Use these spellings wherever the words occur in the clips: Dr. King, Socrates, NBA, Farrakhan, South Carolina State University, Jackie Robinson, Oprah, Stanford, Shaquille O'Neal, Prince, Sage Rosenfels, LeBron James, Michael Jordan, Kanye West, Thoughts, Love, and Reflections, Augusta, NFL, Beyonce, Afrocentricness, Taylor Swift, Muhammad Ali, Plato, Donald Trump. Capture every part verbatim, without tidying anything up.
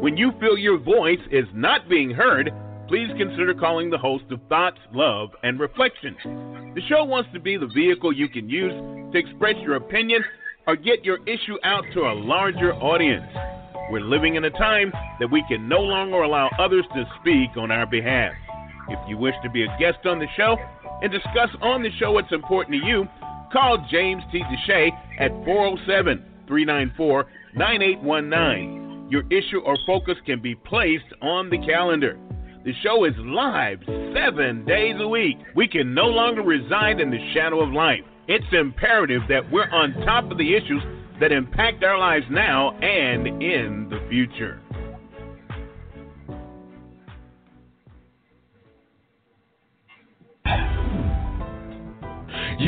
When you feel your voice is not being heard, please consider calling the host of Thoughts, Love, and Reflections. The show wants to be the vehicle you can use to express your opinion or get your issue out to a larger audience. We're living in a time that we can no longer allow others to speak on our behalf. If you wish to be a guest on the show and discuss on the show what's important to you, call James T. DeShay at four oh seven, three nine four, nine eight one nine. Your issue or focus can be placed on the calendar. The show is live seven days a week. We can no longer reside in the shadow of life. It's imperative that we're on top of the issues that impact our lives now and in the future.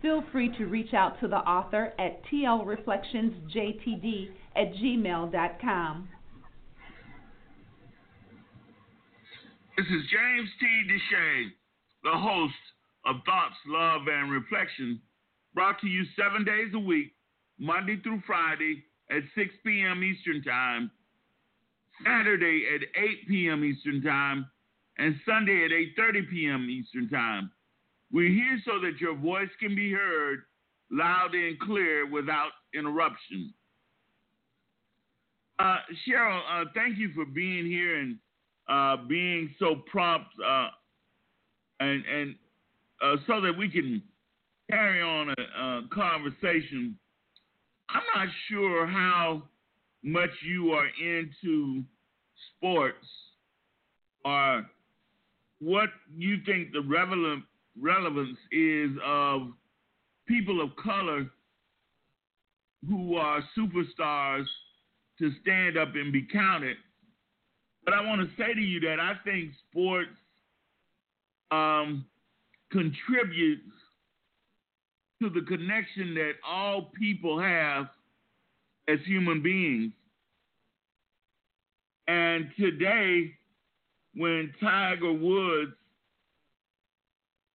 Feel free to reach out to the author at T L reflections J T D at gmail dot com. This is James T. DeShay, the host of Thoughts, Love, and Reflections, brought to you seven days a week, Monday through Friday at six p.m. Eastern Time, Saturday at eight p.m. Eastern Time, and Sunday at eight thirty p.m. Eastern Time. We're here so that your voice can be heard loud and clear without interruption. Uh, Cheryl, uh, thank you for being here and Uh, being so prompt uh, and, and uh, so that we can carry on a, a conversation. I'm not sure how much you are into sports or what you think the relevant, relevance is of people of color who are superstars to stand up and be counted. But I want to say to you that I think sports um, contributes to the connection that all people have as human beings. And today, when Tiger Woods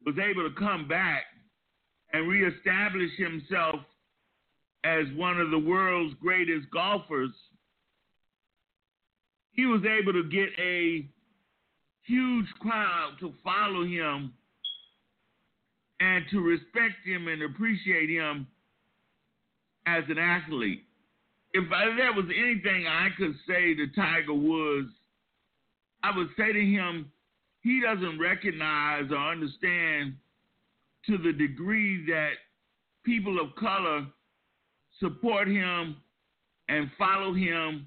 was able to come back and reestablish himself as one of the world's greatest golfers, he was able to get a huge crowd to follow him and to respect him and appreciate him as an athlete. If I, there was anything I could say to Tiger Woods, I would say to him, he doesn't recognize or understand to the degree that people of color support him and follow him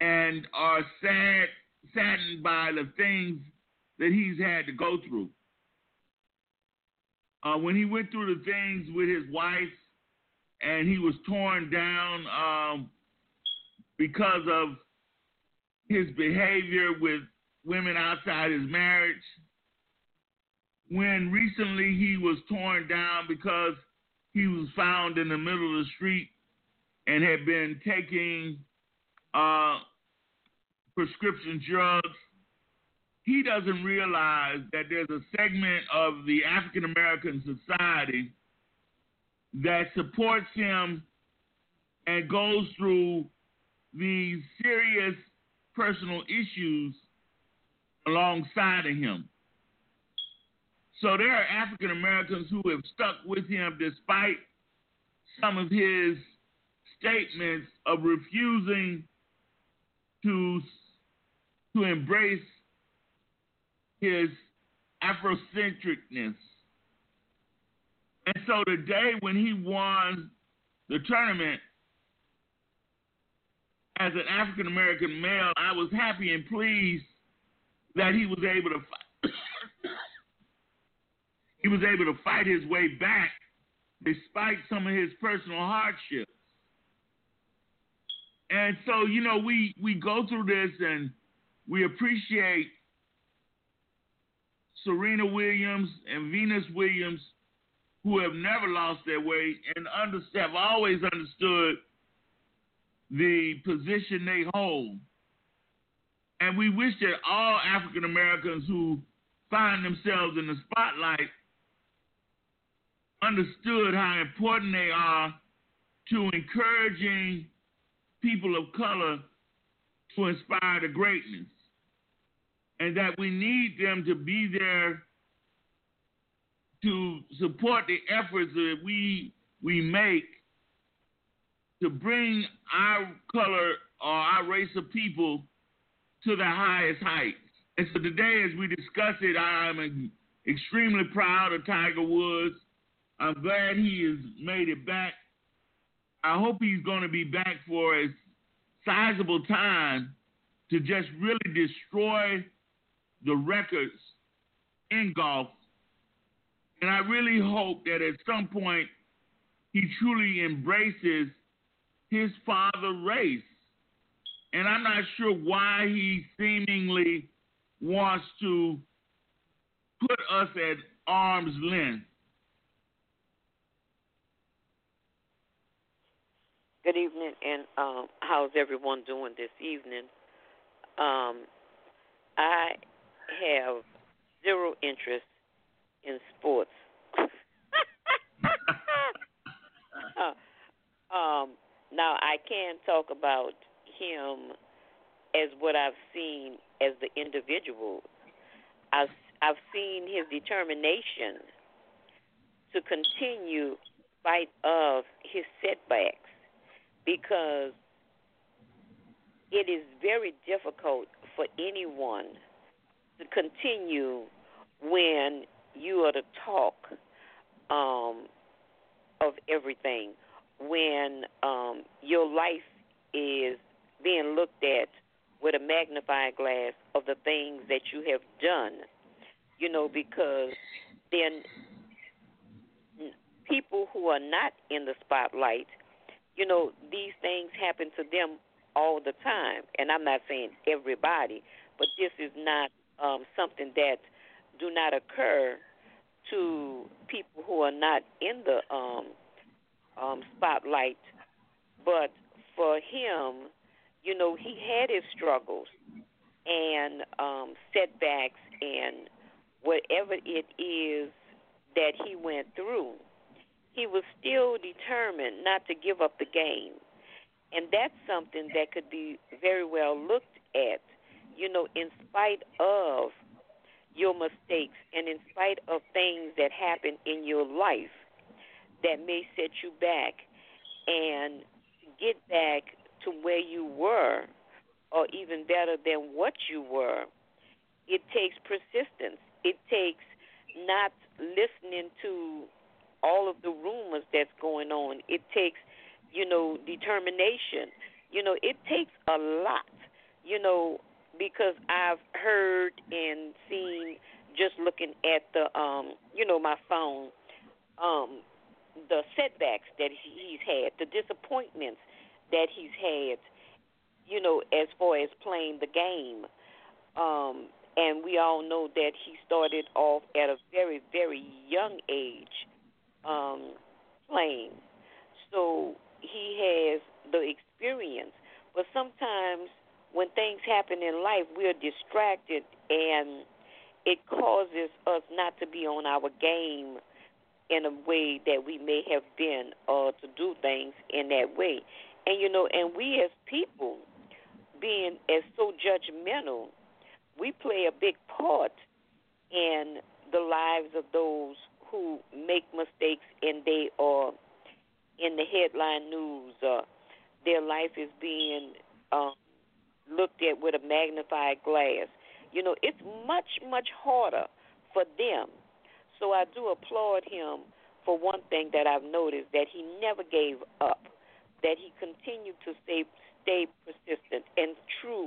and are sad, saddened by the things that he's had to go through. Uh, when he went through the things with his wife and he was torn down um, because of his behavior with women outside his marriage, when recently he was torn down because he was found in the middle of the street and had been taking uh, prescription drugs, he doesn't realize that there's a segment of the African-American society that supports him and goes through these serious personal issues alongside of him. So there are African-Americans who have stuck with him despite some of his statements of refusing to, to embrace his Afrocentricness. And so today when he won the tournament, as an African-American male, I was happy and pleased that he was able to fight. He was able to fight his way back despite some of his personal hardships. And so, you know, we, we go through this and we appreciate Serena Williams and Venus Williams, who have never lost their way and under, have always understood the position they hold. And we wish that all African Americans who find themselves in the spotlight understood how important they are to encouraging people of color to inspire to greatness, and that we need them to be there to support the efforts that we we make to bring our color or our race of people to the highest heights. And so today, as we discuss it, I'm extremely proud of Tiger Woods. I'm glad he has made it back. I hope he's going to be back for a sizable time to just really destroy the records in golf. And I really hope that at some point he truly embraces his father race. And I'm not sure why he seemingly wants to put us at arm's length. Good evening, and um, how's everyone doing this evening? Um, I have zero interest in sports. uh, um, now, I can talk about him as what I've seen as the individual. I've, I've seen his determination to continue fight of his setbacks, because it is very difficult for anyone to continue when you are the talk um, of everything, when um, your life is being looked at with a magnifying glass of the things that you have done, you know, because then people who are not in the spotlight, you know, these things happen to them all the time. And I'm not saying everybody, but this is not um, something that do not occur to people who are not in the um, um, spotlight. But for him, you know, he had his struggles and um, setbacks and whatever it is that he went through, he was still determined not to give up the game. And that's something that could be very well looked at, you know, in spite of your mistakes and in spite of things that happen in your life that may set you back, and get back to where you were or even better than what you were. It takes persistence. It takes not listening to all of the rumors that's going on. It takes, you know, determination. You know, it takes a lot, you know, because I've heard and seen, just looking at the, um, you know, my phone, um, the setbacks that he's had, the disappointments that he's had, you know, as far as playing the game. Um, and we all know that he started off at a very, very young age um, playing. So he has the experience. But sometimes when things happen in life, we are distracted, and it causes us not to be on our game in a way that we may have been, or to do things in that way. And, you know, and we as people, being as so judgmental, we play a big part in the lives of those who make mistakes and they are in the headline news. Uh, their life is being uh, looked at with a magnified glass. You know, it's much, much harder for them. So I do applaud him for one thing that I've noticed, that he never gave up, that he continued to stay stay persistent and true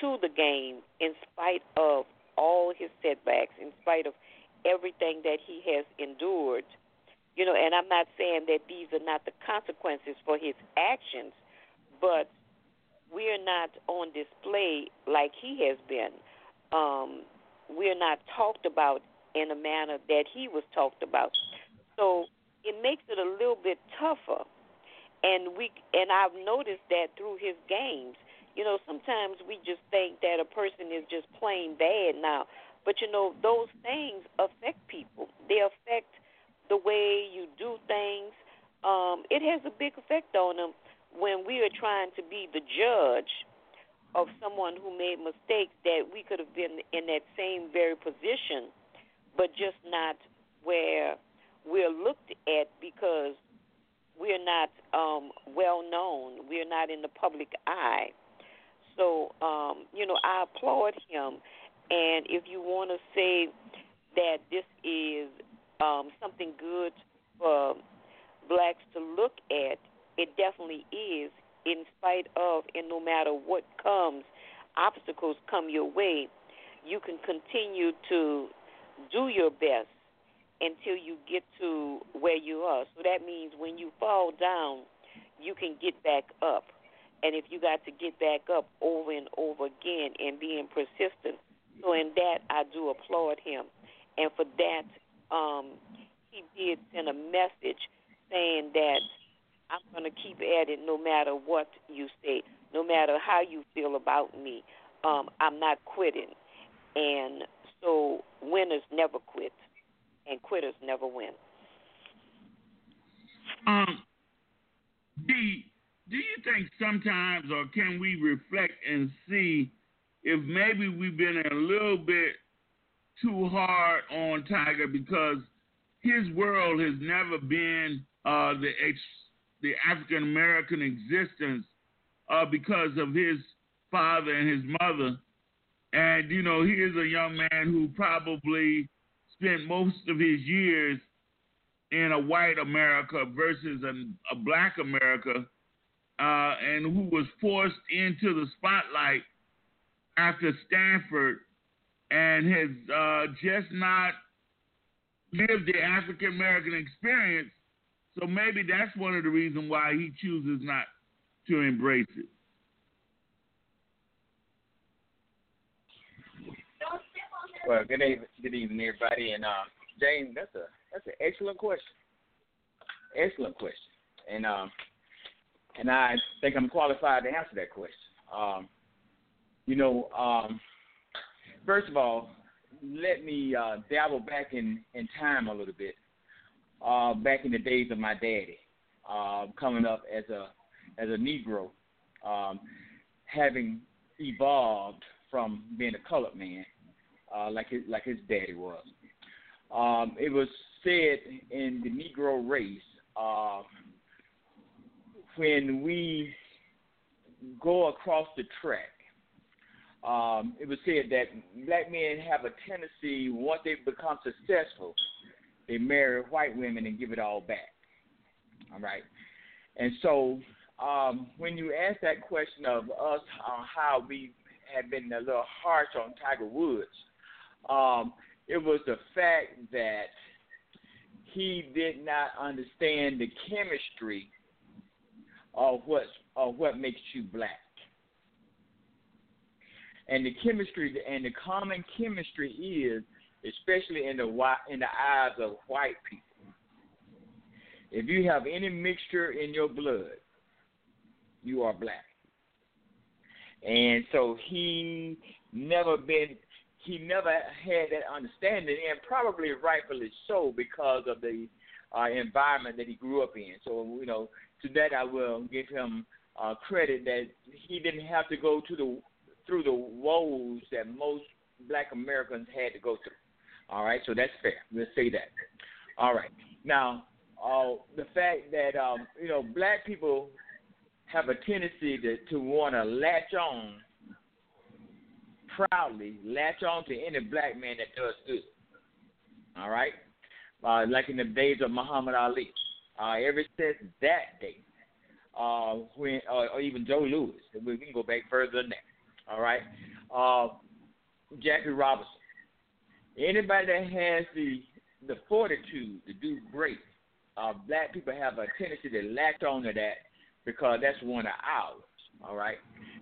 to the game in spite of all his setbacks, in spite of everything that he has endured. You know, and I'm not saying that these are not the consequences for his actions, but we're not on display like he has been. Um, we're not talked about in a manner that he was talked about. So it makes it a little bit tougher. And we and I've noticed that through his games. You know, sometimes we just think that a person is just plain bad now. But, you know, those things affect people. They affect the way you do things. Um, it has a big effect on them when we are trying to be the judge of someone who made mistakes that we could have been in that same very position, but just not where we're looked at because we're not um, well-known. We're not in the public eye. So, um, you know, I applaud him. And if you want to say that this is um, something good for blacks to look at, it definitely is, in spite of and no matter what comes, obstacles come your way, you can continue to do your best until you get to where you are. So that means when you fall down, you can get back up. And if you got to get back up over and over again and being persistent, so in that I do applaud him. And for that, um, he did send a message saying that I'm going to keep at it no matter what you say, no matter how you feel about me. Um, I'm not quitting. And so winners never quit. And quitters never win. Um, D, do you think sometimes, or can we reflect and see if maybe we've been a little bit too hard on Tiger because his world has never been uh, the ex- the African American existence uh, because of his father and his mother, and you know he is a young man who probably spent most of his years in a white America versus a, a black America, uh, and who was forced into the spotlight after Stanford and has uh, just not lived the African American experience. So maybe that's one of the reasons why he chooses not to embrace it. Well, good evening, good evening, everybody. And uh, James, that's a that's an excellent question, excellent question. And um, and I think I'm qualified to answer that question. Um, you know, um, first of all, let me uh, dabble back in, in time a little bit. Uh, back in the days of my daddy, uh, coming up as a as a Negro, um, having evolved from being a colored man. uh, like his, like his daddy was. Um, it was said in the Negro race, uh, when we go across the track, um, it was said that black men have a tendency, once they become successful, they marry white women and give it all back. All right. And so um, when you ask that question of us on how we have been a little harsh on Tiger Woods, um, it was the fact that he did not understand the chemistry of what, of what makes you black. And the chemistry, and the common chemistry is, especially in the in the eyes of white people, if you have any mixture in your blood, you are black. And so he never been, he never had that understanding, and probably rightfully so, because of the uh, environment that he grew up in. So, you know, to that I will give him uh, credit that he didn't have to go to the through the woes that most black Americans had to go through. All right, so that's fair. We'll say that. All right. Now, Uh, the fact that, um, you know, black people have a tendency to, to want to latch on, proudly latch on to any black man that does good. All right? Uh, like in the days of Muhammad Ali. Uh, ever since that day, uh, when, uh, or even Joe Louis, we can go back further than that. All right? Uh, Jackie Robinson. Anybody that has the, the fortitude to do great, Uh, black people have a tendency to latch on to that because that's one of ours, all right?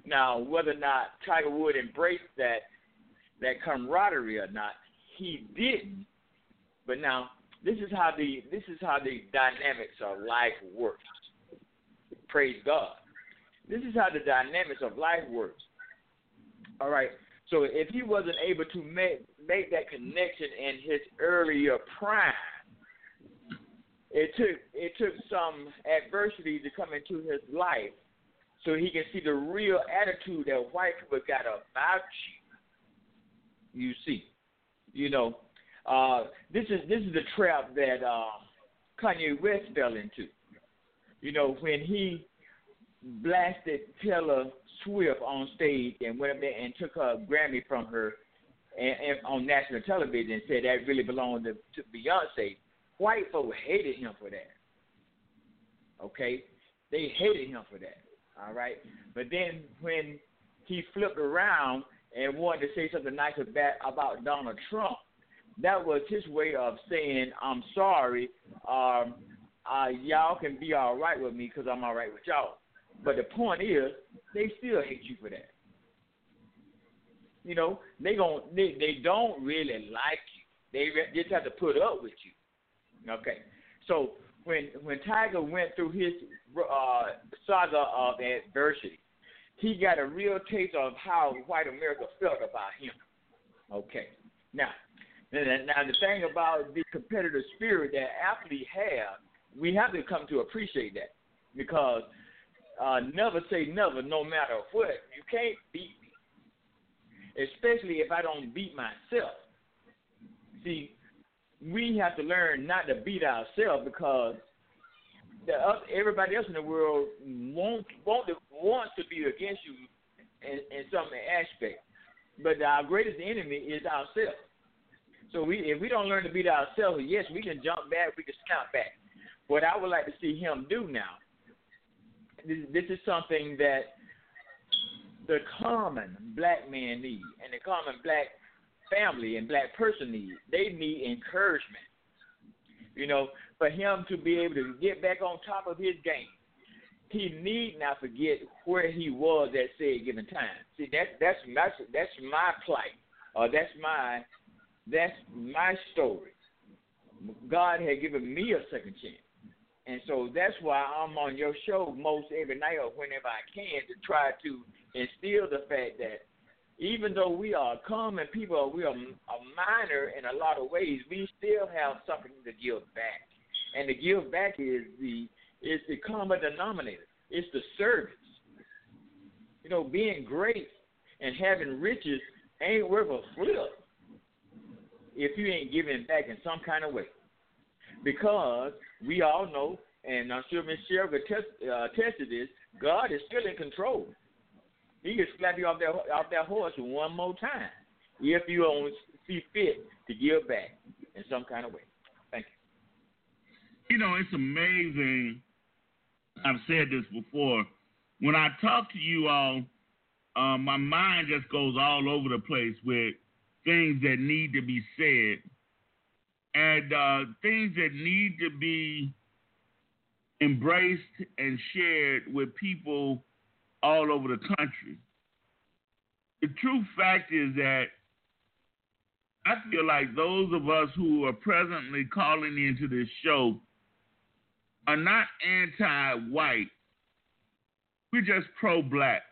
Now, whether or not Tiger Woods embraced that that camaraderie or not, he didn't. But now, this is how the this is how the dynamics of life works. Praise God. This is how the dynamics of life works, all right? So if he wasn't able to make, make that connection in his earlier prime, It took it took some adversity to come into his life so he can see the real attitude that white people got about you. You see, you know, uh, this is this is the trap that uh, Kanye West fell into. You know, when he blasted Taylor Swift on stage and went up there and took her Grammy from her and, and on national television and said that really belonged to, to Beyonce. White folk hated him for that, okay? They hated him for that, all right? But then when he flipped around and wanted to say something nice about Donald Trump, that was his way of saying, I'm sorry, um, uh, y'all can be all right with me because I'm all right with y'all. But the point is, they still hate you for that. You know, they gonna, they, they don't really like you. They re- just have to put up with you. Okay, so when when Tiger went through his uh, saga of adversity, he got a real taste of how white America felt about him. Okay, now, now the thing about the competitive spirit that athletes have, we have to come to appreciate that, because uh, never say never, no matter what. You can't beat me, especially if I don't beat myself. See, we have to learn not to beat ourselves, because the other, everybody else in the world won't, won't, wants to be against you in, in some aspect. But our greatest enemy is ourselves. So we, if we don't learn to beat ourselves, yes, we can jump back, we can scout back. What I would like to see him do now, this, this is something that the common black man needs, and the common black family and black person need. They need encouragement, you know, for him to be able to get back on top of his game. He need not forget where he was at said given time. See, that's that's my, that's my plight, or that's my that's my story. God had given me a second chance, and so that's why I'm on your show most every night or whenever I can, to try to instill the fact that even though we are common people, we are a minor in a lot of ways, we still have something to give back. And the give back is the is the common denominator. It's the service. You know, being great and having riches ain't worth a flip if you ain't giving back in some kind of way. Because we all know, and I'm sure Miz Sherrill could test, uh, test this, God is still in control. He can slap you off that, off that horse one more time if you don't see fit to give back in some kind of way. Thank you. You know, it's amazing. I've said this before. When I talk to you all, uh, my mind just goes all over the place with things that need to be said and uh, things that need to be embraced and shared with people all over the country. The true fact is that I feel like those of us who are presently calling into this show are not anti-white. We're just pro-black.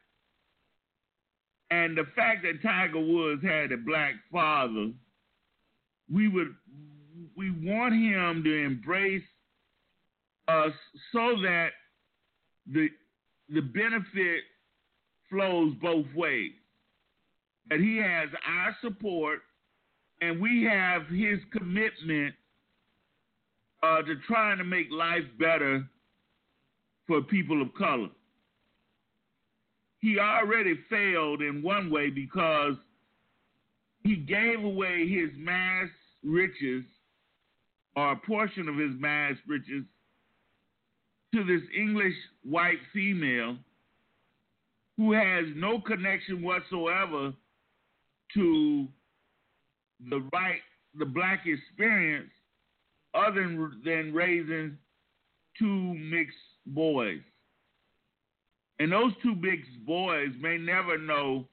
And the fact that Tiger Woods had a black father, we would we want him to embrace us so that the the benefit flows both ways. That he has our support and we have his commitment uh, to trying to make life better for people of color. He already failed in one way because he gave away his mass riches or a portion of his mass riches to this English white female who has no connection whatsoever to the right, the black experience other than, than raising two mixed boys. And those two big boys may never know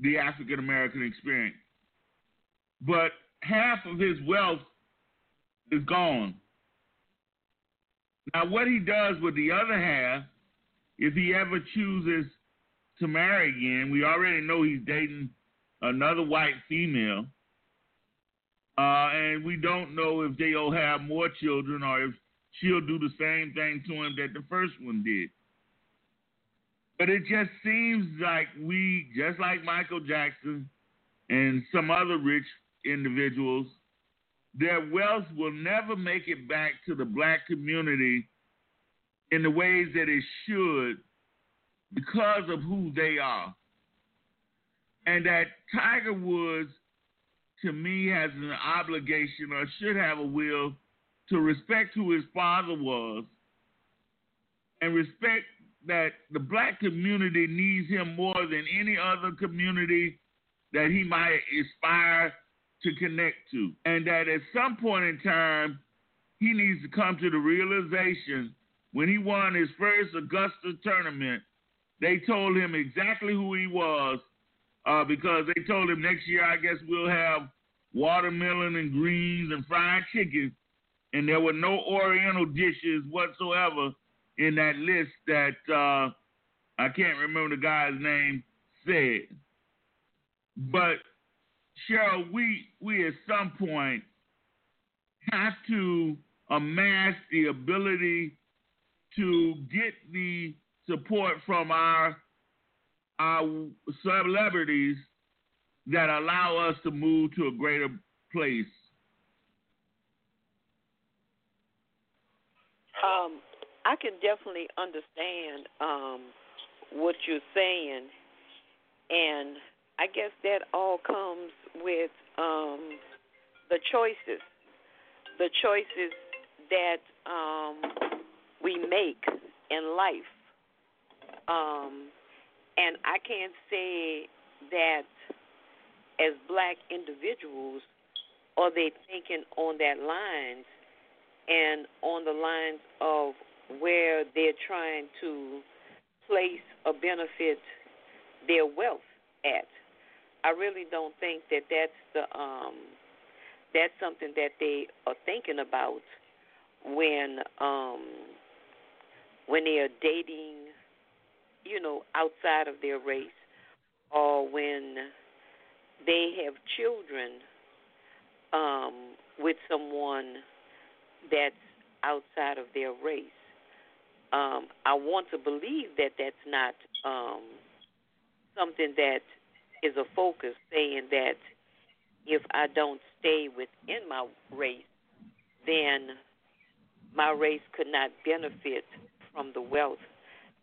the African-American experience. But half of his wealth is gone. Now, what he does with the other half, if he ever chooses to marry again, we already know he's dating another white female. Uh, and we don't know if they'll have more children or if she'll do the same thing to him that the first one did. But it just seems like we, just like Michael Jackson and some other rich individuals, their wealth will never make it back to the black community in the ways that it should because of who they are. And that Tiger Woods, to me, has an obligation or should have a will to respect who his father was and respect that the black community needs him more than any other community that he might aspire to connect to. And that at some point in time, he needs to come to the realization when he won his first Augusta tournament, they told him exactly who he was uh, because they told him next year, I guess we'll have watermelon and greens and fried chicken. And there were no Oriental dishes whatsoever in that list that uh, I can't remember the guy's name said. But, Cheryl, we, we at some point have to amass the ability to get the support from our, our celebrities that allow us to move to a greater place. Um. I can definitely understand um, what you're saying, and I guess that all comes with um, the choices, the choices that um, we make in life. Um, and I can't say that as black individuals, are they thinking on that lines and on the lines of where they're trying to place or benefit their wealth at. I really don't think that that's the um, that's something that they are thinking about when um, when they are dating, you know, outside of their race, or when they have children um, with someone that's outside of their race. Um, I want to believe that that's not um, something that is a focus, saying that if I don't stayed within my race, then my race could not benefit from the wealth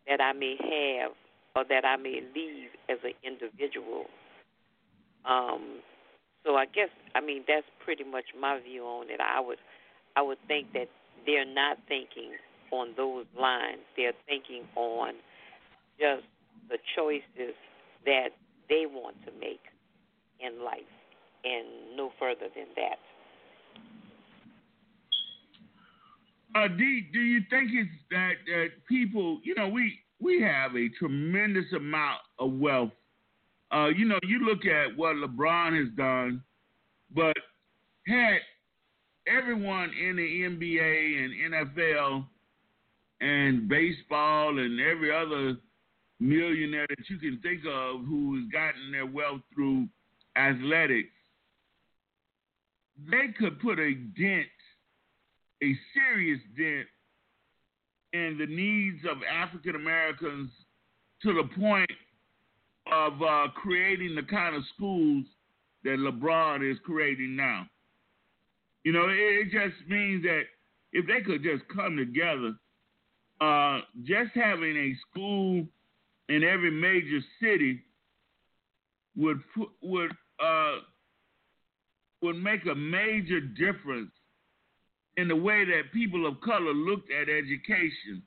that I may have or that I may leave as an individual. Um, so I guess, I mean, that's pretty much my view on it. I would, I would think that they're not thinking on those lines. They're thinking on just the choices that they want to make in life and no further than that. Uh, Dee, do you think it's that, that people, you know, we, we have a tremendous amount of wealth. Uh, you know, you look at what LeBron has done, but had everyone in the N B A and N F L and baseball and every other millionaire that you can think of who has gotten their wealth through athletics, they could put a dent, a serious dent in the needs of African Americans to the point of uh, creating the kind of schools that LeBron is creating now. You know, it, it just means that if they could just come together, uh, just having a school in every major city would put, would uh, would make a major difference in the way that people of color looked at education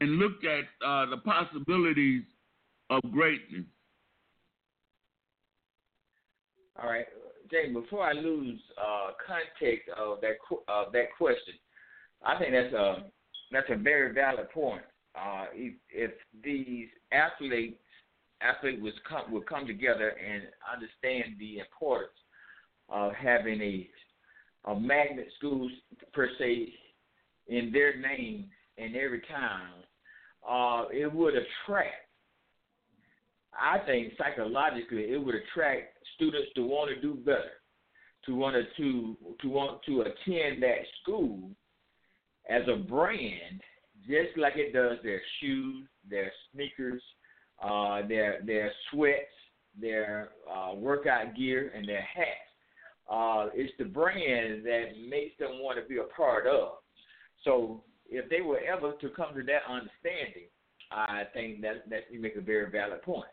and looked at uh, the possibilities of greatness. All right, James, before I lose uh, context of that of that question, I think that's a that's a very valid point. Uh, if, if these athletes athletes would come would come together and understand the importance of having a a magnet schools per se in their name and every town, uh, it would attract, I think psychologically, it would attract students to want to do better, to want to to want to attend that school as a brand, just like it does their shoes, their sneakers, uh, their their sweats, their uh, workout gear, and their hats. Uh, it's the brand that makes them want to be a part of. So if they were ever to come to that understanding, I think that that you make a very valid point.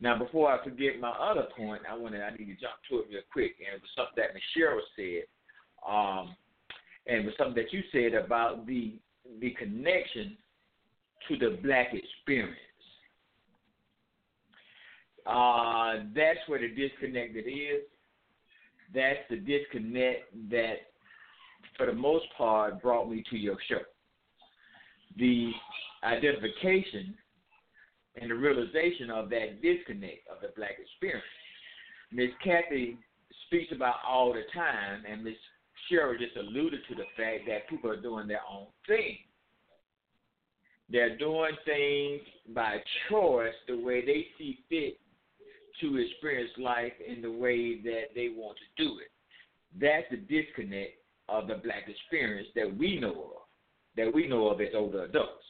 Now, before I forget my other point, I want to I need to jump to it real quick, and it was something that Michelle said, um, and it was something that you said about the the connection to the black experience. Uh, that's where the disconnected is. That's the disconnect that, for the most part, brought me to your show. The identification and the realization of that disconnect of the black experience. Miz Kathy speaks about all the time, and Miz Cheryl just alluded to the fact that people are doing their own thing. They're doing things by choice the way they see fit to experience life in the way that they want to do it. That's the disconnect of the black experience that we know of, that we know of as older adults.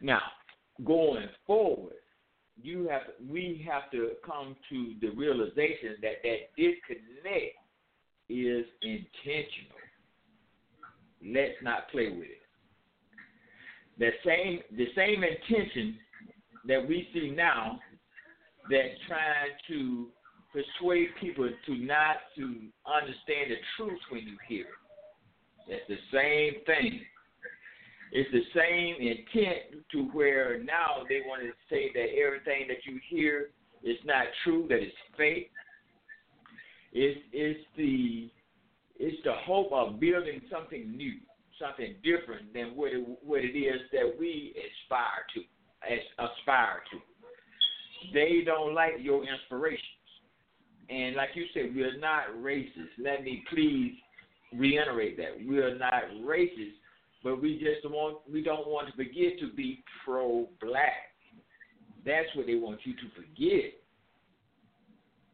Now, going forward, you have we have to come to the realization that that disconnect is intentional. Let's not play with it. The same the same intention that we see now that's trying to persuade people to not to understand the truth when you hear it. That's the same thing. It's the same intent to where now they want to say that everything that you hear is not true, that it's fake. It's, it's the it's the hope of building something new, something different than what it, what it is that we aspire to. Aspire to. They don't like your inspirations. And like you said, we're not racist. Let me please reiterate that. We're not racist, but we just want we don't want to forget to be pro-black. That's what they want you to forget.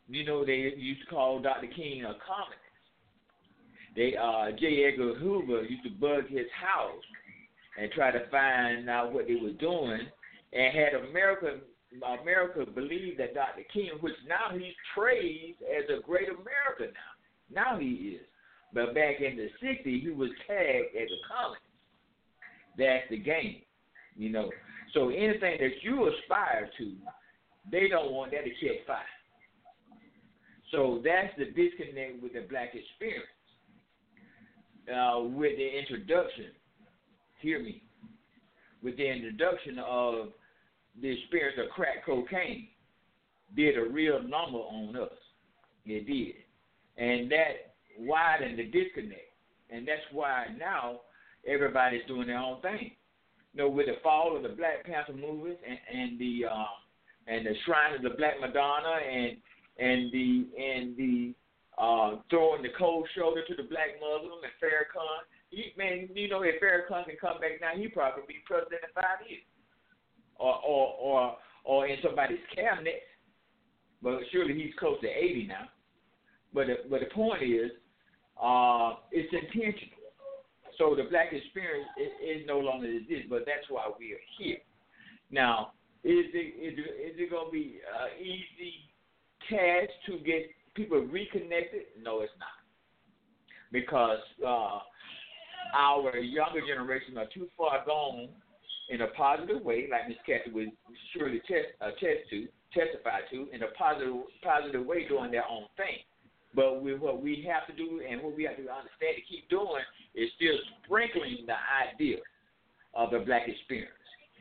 You know, they used to call Doctor King a communist. They, uh, J. Edgar Hoover used to bug his house and try to find out what they were doing, and had America America believe that Doctor King, which now he's praised as a great America now. Now he is. But back in the sixties, he was tagged as a colonist. That's the game, you know. So anything that you aspire to, they don't want that to catch fire. So that's the disconnect with the black experience. Uh, with the introduction, hear me, with the introduction of the experience of crack cocaine, did a real number on us. It did. And that widened the disconnect. And that's why now everybody's doing their own thing. You know, with the fall of the Black Panther movies and, and the uh, and the shrine of the Black Madonna and and the and the uh, throwing the cold shoulder to the black Muslim and Farrakhan. He, man, you know, if Farrakhan can come back now, he probably be president in five years, or or or, or in somebody's cabinet. But surely he's close to eighty now. But the, but the point is, uh, it's intentional. So the black experience is, is no longer this, but that's why we are here. Now, is it, is it, is it going to be an uh, easy task to get people reconnected? No, it's not. Because uh, our younger generation are too far gone in a positive way, like Miz Kathy would surely test, uh, test to, testify to, in a positive, positive way doing their own thing. But with what we have to do and what we have to understand to keep doing is still sprinkling the idea of the black experience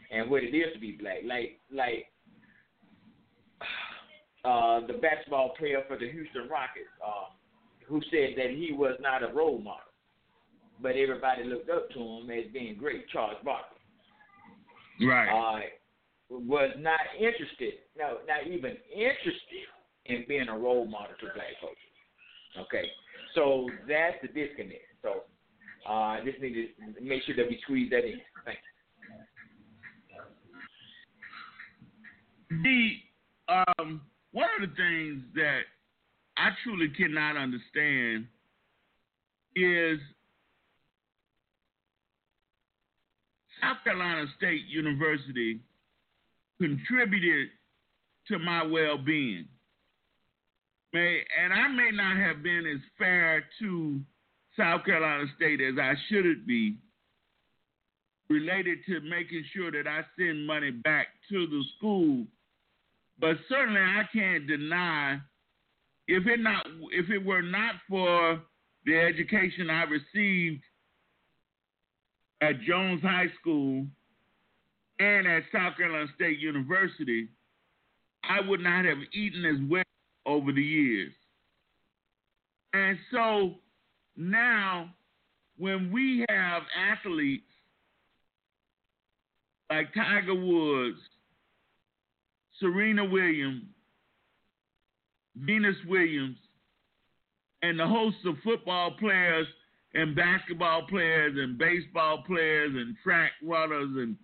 and what it is to be black. Like like uh, the basketball player for the Houston Rockets uh, who said that he was not a role model, but everybody looked up to him as being great, Charles Barkley. Right. Uh, was not interested, no, not even interested in being a role model to black folks. Okay, so that's the disconnect. So uh, I just need to make sure that we squeeze that in. Thanks. The um, one of the things that I truly cannot understand is South Carolina State University contributed to my well-being. May, and I may not have been as fair to South Carolina State as I should be related to making sure that I send money back to the school. But certainly I can't deny if it not if it were not for the education I received at Jones High School and at South Carolina State University, I would not have eaten as well over the years. And so now when we have athletes like Tiger Woods, Serena Williams, Venus Williams, and the host of football players and basketball players and baseball players and track runners and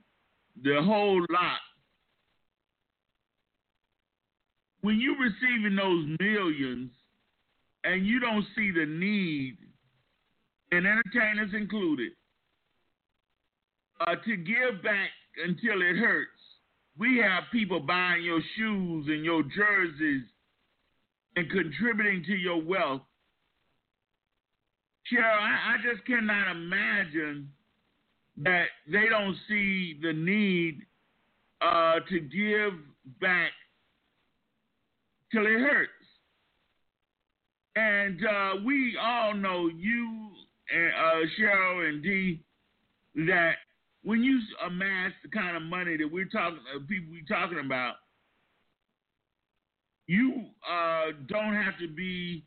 the whole lot, when you're receiving those millions and you don't see the need, and entertainers included, uh, to give back until it hurts. We have people buying your shoes and your jerseys and contributing to your wealth. Cheryl, I, I just cannot imagine that they don't see the need uh, to give back till it hurts. And uh, we all know, you and uh, Cheryl and Dee, that when you amass the kind of money that we're talking, uh, people we're talking about, you uh, don't have to be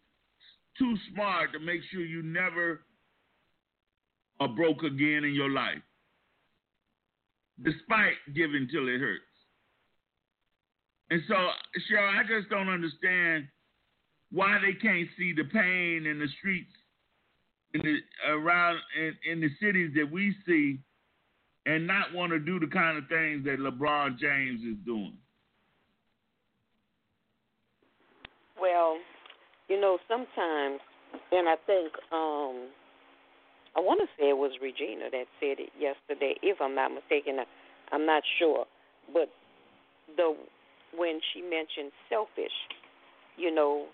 too smart to make sure you never are broke again in your life, despite giving till it hurts. And so, Cheryl, I just don't understand why they can't see the pain in the streets in the, around in, in the cities that we see and not want to do the kind of things that LeBron James is doing. Well, you know, sometimes, and I think, um, I want to say it was Regina that said it yesterday, if I'm not mistaken. I'm not sure. But the... when she mentioned selfish, you know,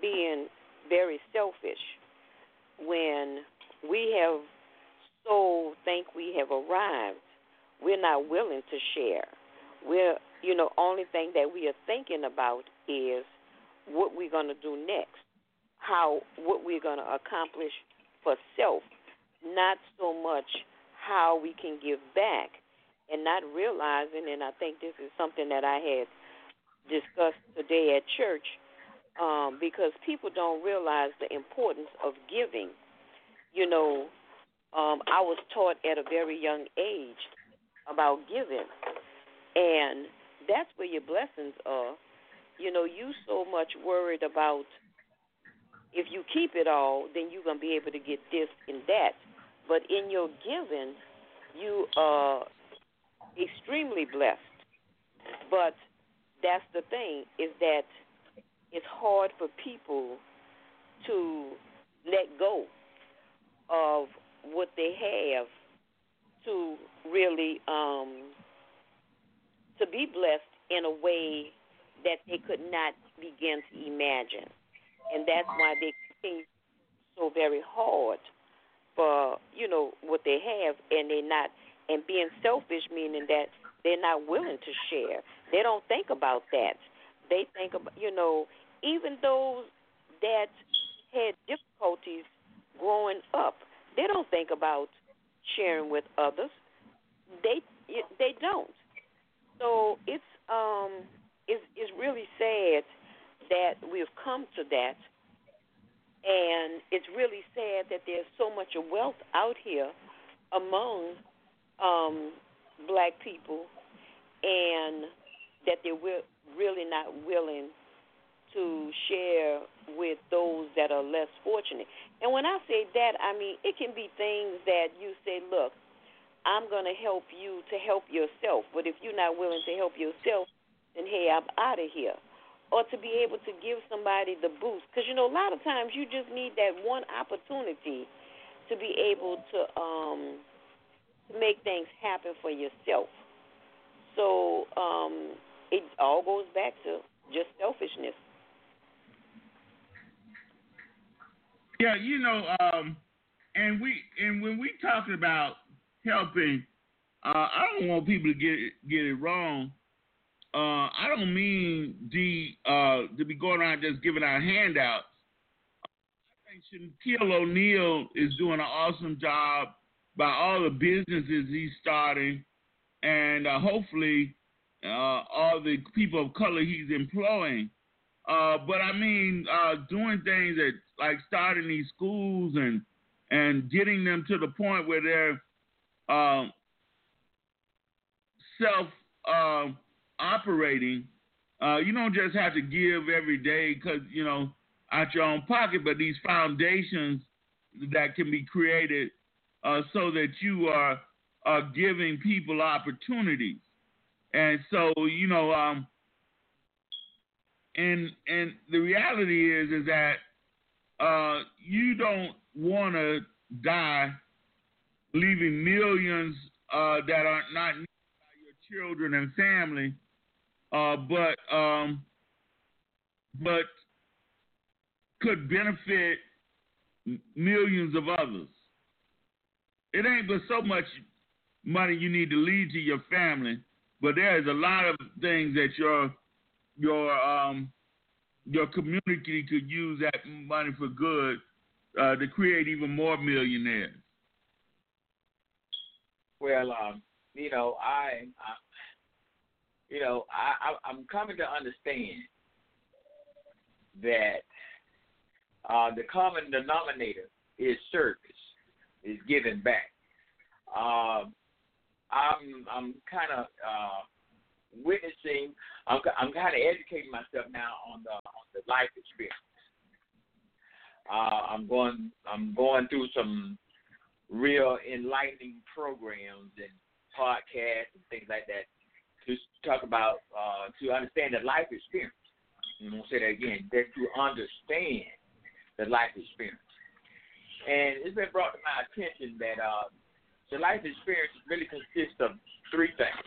being very selfish when we have so think we have arrived. We're not willing to share. We're, you know, only thing that we are thinking about is what we're going to do next, how, what we're going to accomplish for self, not so much how we can give back, and not realizing, and I think this is something that I had discussed today at church, um, because people don't realize the importance of giving. You know, um, I was taught at a very young age about giving, and that's where your blessings are. You know, you so much worried about if you keep it all, then you're going to be able to get this and that. But in your giving, you are extremely blessed. But that's the thing, is that it's hard for people to let go of what they have to really um, to be blessed in a way that they could not begin to imagine. And that's why they continue so very hard for, you know, what they have, and they're not, and being selfish, meaning that they're not willing to share. They don't think about that. They think about, you know, even those that had difficulties growing up, they don't think about sharing with others. They they don't. So it's um it's it's really sad that we've come to that, and it's really sad that there's so much of wealth out here among um, black people, and that they're really not willing to share with those that are less fortunate. And when I say that, I mean, it can be things that you say, look, I'm going to help you to help yourself, but if you're not willing to help yourself, then, hey, I'm out of here. Or to be able to give somebody the boost. Because, you know, a lot of times you just need that one opportunity to be able to um, make things happen for yourself. So um, it all goes back to just selfishness. Yeah, you know, um, and we and when we talk about helping, uh, I don't want people to get get it wrong. Uh, I don't mean the uh, to be going around just giving out handouts. I think Shaquille O'Neal is doing an awesome job by all the businesses he's starting, and uh, hopefully uh, all the people of color he's employing. Uh, but I mean uh, doing things that like starting these schools and and getting them to the point where they're uh, self. Uh, operating, uh, you don't just have to give every day because, you know, out your own pocket, but these foundations that can be created uh, so that you are, are giving people opportunities. And so, you know, um, and and the reality is, is that uh, you don't want to die leaving millions uh, that are not needed by your children and family. Uh, but um, but could benefit millions of others. It ain't but so much money you need to leave to your family, but there is a lot of things that your your um, your community could use that money for good uh, to create even more millionaires. Well, um, you know, I. I You know, I, I, I'm coming to understand that uh, the common denominator is service, is giving back. Uh, I'm I'm kind of uh, witnessing. I'm I'm kind of educating myself now on the on the life experience. Uh, I'm going I'm going through some real enlightening programs and podcasts and things like that. Just talk about, uh, to understand the life experience. I'm going to say that again, that to understand the life experience. And it's been brought to my attention that uh, the life experience really consists of three things.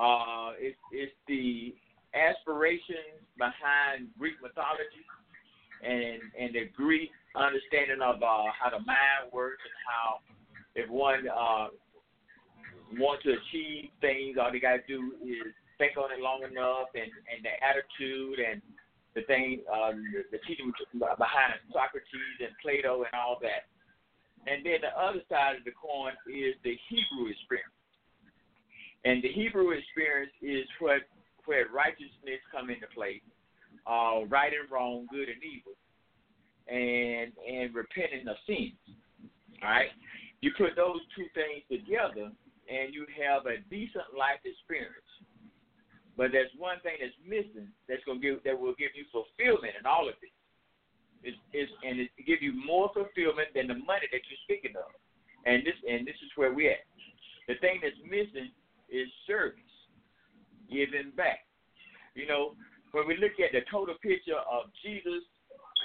Uh, it, it's the aspirations behind Greek mythology, and and the Greek understanding of uh, how the mind works and how if one uh, wants to achieve things, all they got to do is think on it long enough, and, and the attitude and the thing, uh, the teaching behind Socrates and Plato and all that. And then the other side of the coin is the Hebrew experience. And the Hebrew experience is what, where righteousness come into play, uh, right and wrong, good and evil, and and repenting of sins. All right? You put those two things together, and you have a decent life experience. But there's one thing that's missing that's gonna give that will give you fulfillment in all of it. It's, it's, and it give you more fulfillment than the money that you're speaking of. And this and this is where we're at. The thing that's missing is service, giving back. You know, when we look at the total picture of Jesus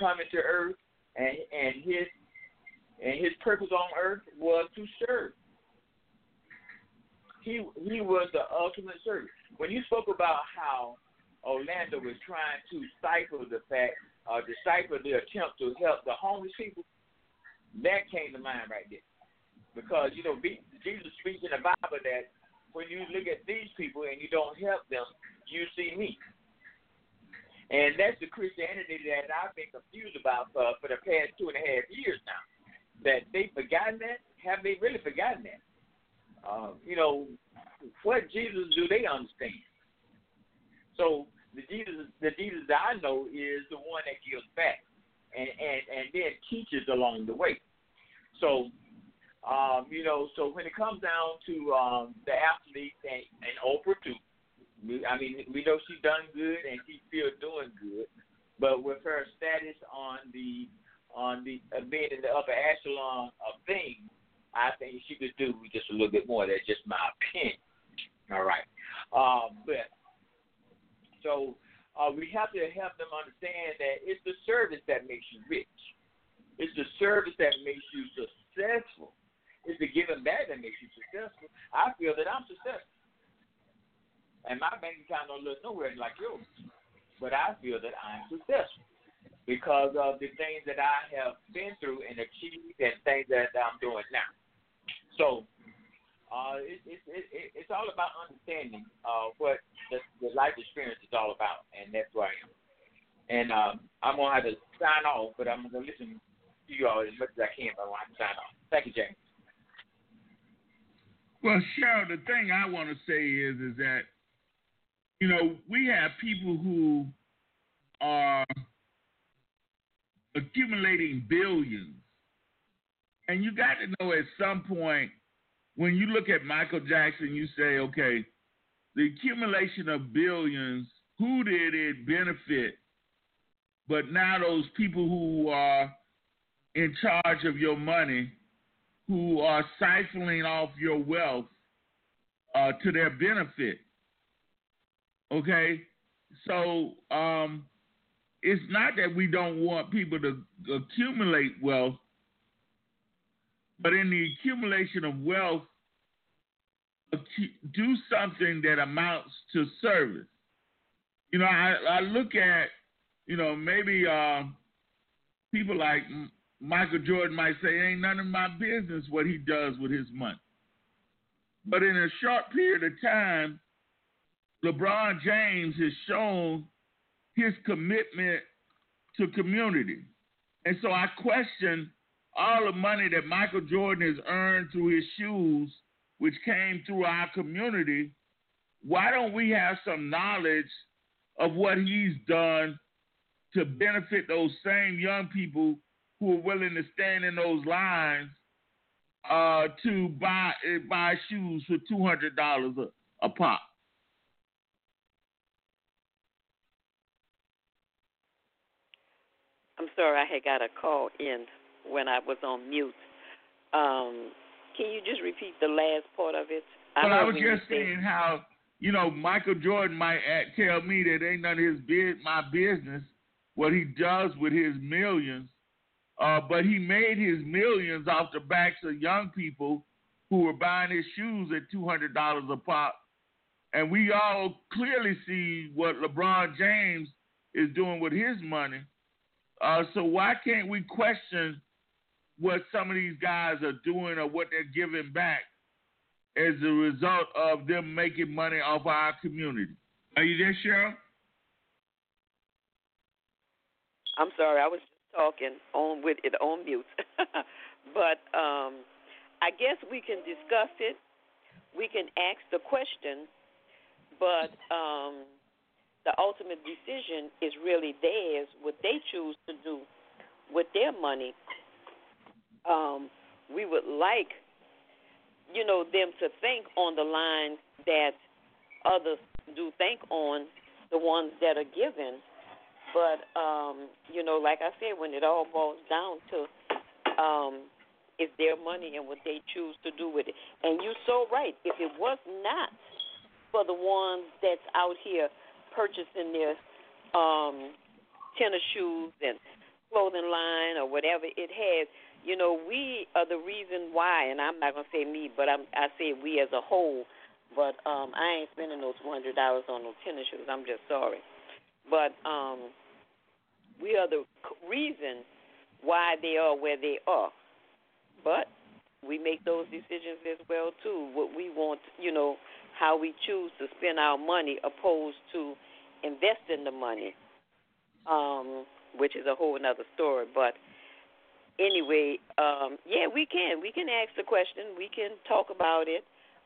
coming to earth and and his and his purpose on earth was to serve. He he was the ultimate servant. When you spoke about how Orlando was trying to stifle the fact, or uh, decipher the attempt to help the homeless people, that came to mind right there. Because, you know, Jesus speaks in the Bible that when you look at these people and you don't help them, you see me. And that's the Christianity that I've been confused about for, for the past two and a half years now. That they've forgotten that? Have they really forgotten that? Uh, you know, what Jesus do they understand? So, The Jesus, the Jesus that I know is the one that gives back and, and, and then teaches along the way. So, um, you know, so when it comes down to um, the athletes and, and Oprah, too, I mean, we know she's done good and she's still doing good, but with her status on the, on the uh, being in the upper echelon of things, I think she could do just a little bit more. That's just my opinion. All right. Um, but, So uh, we have to help them understand that it's the service that makes you rich. It's the service that makes you successful. It's the giving back that makes you successful. I feel that I'm successful. And my bank account don't look nowhere like yours. But I feel that I'm successful because of the things that I have been through and achieved and things that I'm doing now. So Uh, it, it, it, it, it's all about understanding uh, what the, the life experience is all about, and that's where I am. And um, I'm going to have to sign off, but I'm going to listen to you all as much as I can, but I want to sign off. Thank you, James. Well, Cheryl, the thing I want to say is, is that, you know, we have people who are accumulating billions, and you got to know at some point, when you look at Michael Jackson, you say, okay, the accumulation of billions, who did it benefit? But now those people who are in charge of your money, who are siphoning off your wealth uh, to their benefit, okay? So um, it's not that we don't want people to accumulate wealth, but in the accumulation of wealth, do something that amounts to service. You know, I, I look at, you know, maybe uh, people like Michael Jordan might say, ain't none of my business what he does with his money. But in a short period of time, LeBron James has shown his commitment to community. And so I question all the money that Michael Jordan has earned through his shoes, which came through our community. Why don't we have some knowledge of what he's done to benefit those same young people who are willing to stand in those lines uh, to buy buy shoes for two hundred dollars a, a pop? I'm sorry, I had got a call in when I was on mute. Um, can you just repeat the last part of it? I well, I was just saying how, you know, Michael Jordan might act, tell me that ain't none of his biz, my business what he does with his millions, uh, but he made his millions off the backs of young people who were buying his shoes at two hundred dollars a pop. And we all clearly see what LeBron James is doing with his money. Uh, so why can't we question what some of these guys are doing or what they're giving back as a result of them making money off our community? Are you there, Cheryl? I'm sorry, I was just talking on with it on mute. But um, I guess we can discuss it. We can ask the question, but um, the ultimate decision is really theirs, what they choose to do with their money. Um, we would like, you know, them to think on the line that others do think on, the ones that are given. But, um, you know, like I said, when it all boils down to um, it's their money and what they choose to do with it. And you're so right. If it was not for the ones that's out here purchasing their um, tennis shoes and clothing line or whatever it has, you know, we are the reason why, and I'm not going to say me, but I'm, I say we as a whole, but um, I ain't spending no two hundred dollars on no tennis shoes. I'm just sorry. But um, we are the reason why they are where they are. But we make those decisions as well, too, what we want, you know, how we choose to spend our money opposed to investing the money, um, which is a whole other story, but anyway, um, yeah, we can. We can ask the question. We can talk about it.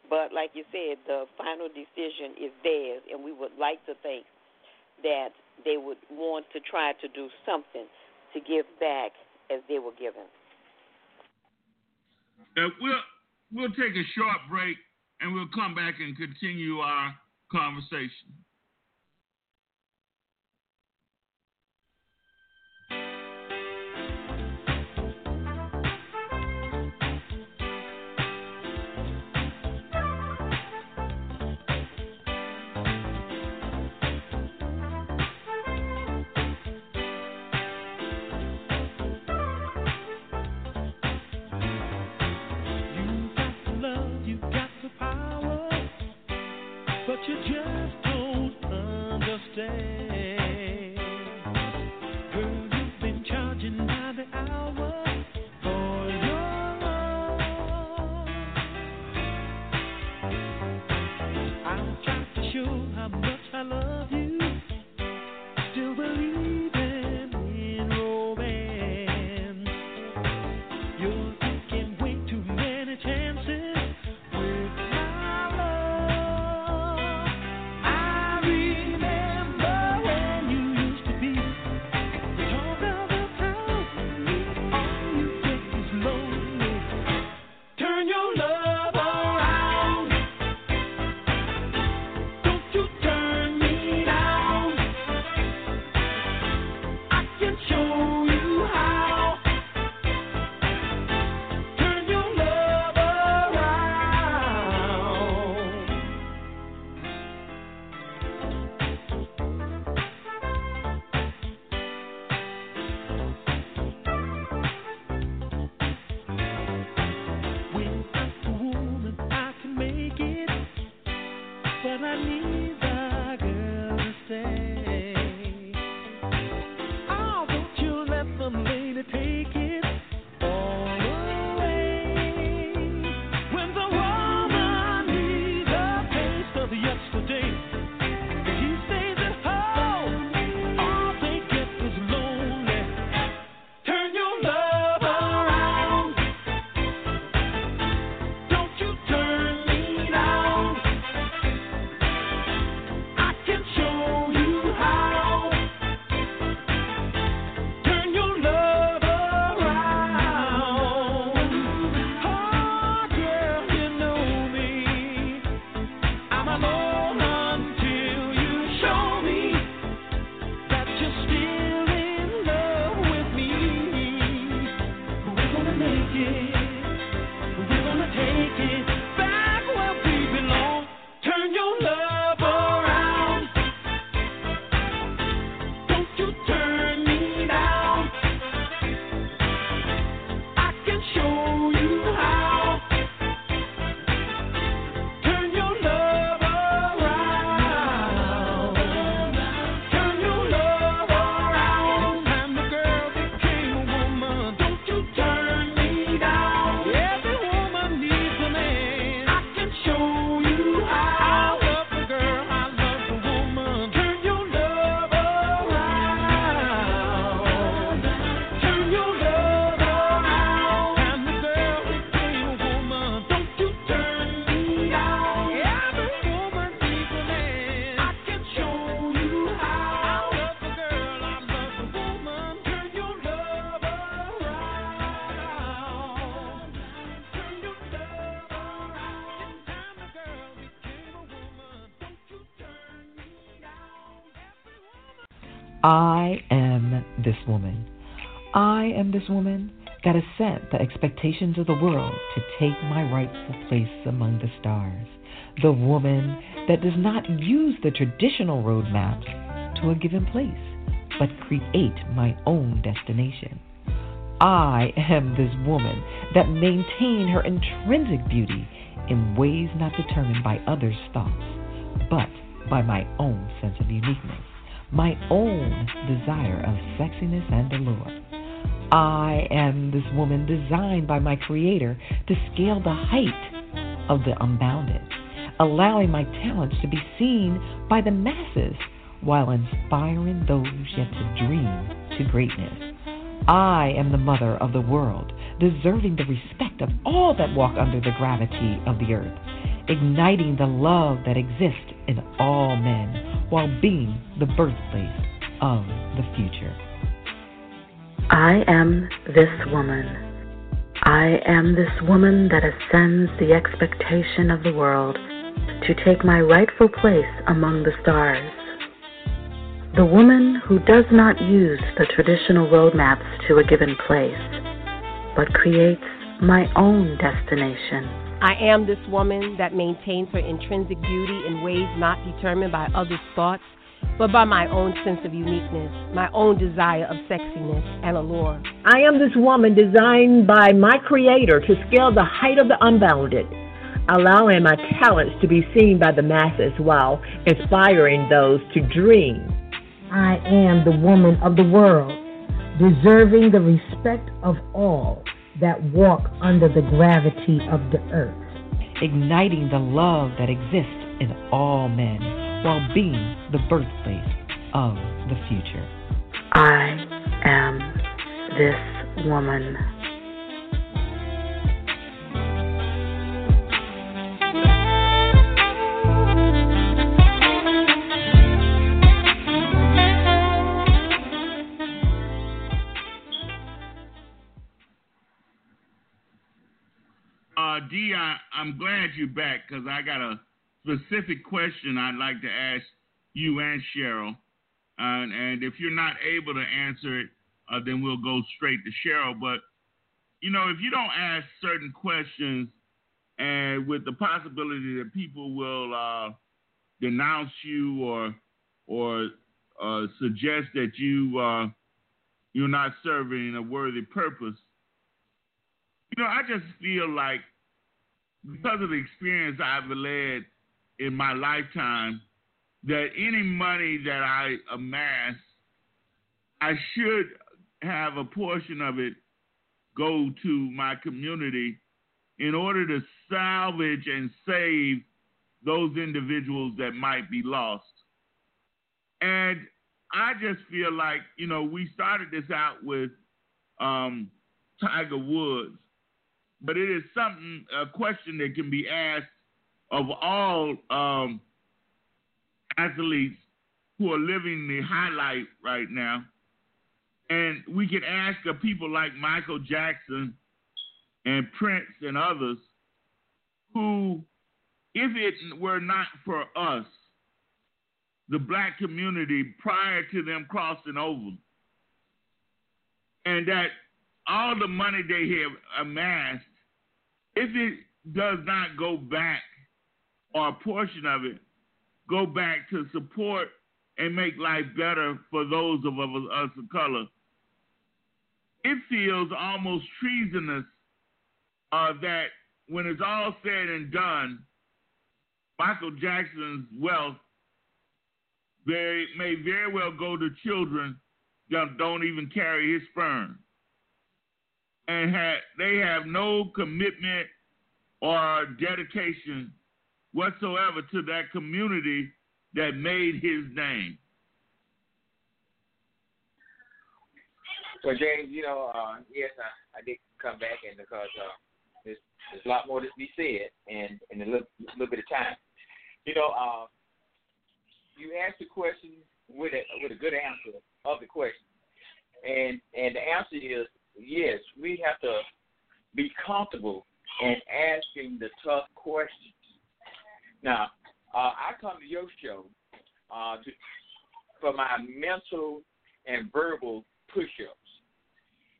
But like you said, the final decision is theirs, and we would like to think that they would want to try to do something to give back as they were given. Uh, we'll, we'll take a short break, and we'll come back and continue our conversation. You just don't understand. Girl, you've been charging by the hour for your love. I'll try to show how much I love you. Still believing in romance. You're taking way too many chances. Girl, I am this woman. I am this woman that has set the expectations of the world to take my rightful place among the stars. The woman that does not use the traditional roadmaps to a given place, but create my own destination. I am this woman that maintains her intrinsic beauty in ways not determined by others' thoughts, but by my own sense of uniqueness, my own desire of sexiness and allure. I am this woman designed by my Creator to scale the height of the unbounded, allowing my talents to be seen by the masses while inspiring those yet to dream to greatness. I am the mother of the world, deserving the respect of all that walk under the gravity of the earth, igniting the love that exists in all men while being the birthplace of the future. I am this woman. I am this woman that ascends the expectation of the world to take my rightful place among the stars. The woman who does not use the traditional roadmaps to a given place, but creates my own destination. I am this woman that maintains her intrinsic beauty in ways not determined by others' thoughts, but by my own sense of uniqueness, my own desire of sexiness and allure. I am this woman designed by my Creator to scale the height of the unbounded, allowing my talents to be seen by the masses while inspiring those to dream. I am the woman of the world, deserving the respect of all that walk under the gravity of the earth, igniting the love that exists in all men while being the birthplace of the future. I am this woman. Uh, Dee, I, I'm glad you're back because I got a specific question I'd like to ask you and Cheryl. Uh, and, and if you're not able to answer it, uh, then we'll go straight to Cheryl. But, you know, if you don't ask certain questions and with the possibility that people will uh, denounce you or or uh, suggest that you, uh, you're not serving a worthy purpose, you know, I just feel like because of the experience I've led in my lifetime, that any money that I amass, I should have a portion of it go to my community in order to salvage and save those individuals that might be lost. And I just feel like, you know, we started this out with um, Tiger Woods. But it is something, a question that can be asked of all um, athletes who are living the high life right now. And we can ask of people like Michael Jackson and Prince and others who, if it were not for us, the black community prior to them crossing over, and that all the money they have amassed, if it does not go back or a portion of it, go back to support and make life better for those of us of color, it feels almost treasonous uh, that when it's all said and done, Michael Jackson's wealth very, may very well go to children that don't even carry his sperm. And had, they have no commitment or dedication whatsoever to that community that made his name. Well, James, you know, uh, yes, I, I did come back in because uh, there's, there's a lot more to be said and in a little, little bit of time. You know, uh, you asked a question with a, with a good answer of the question. And, and the answer is, yes, we have to be comfortable in asking the tough questions. Now, uh, I come to your show uh, to, for my mental and verbal push-ups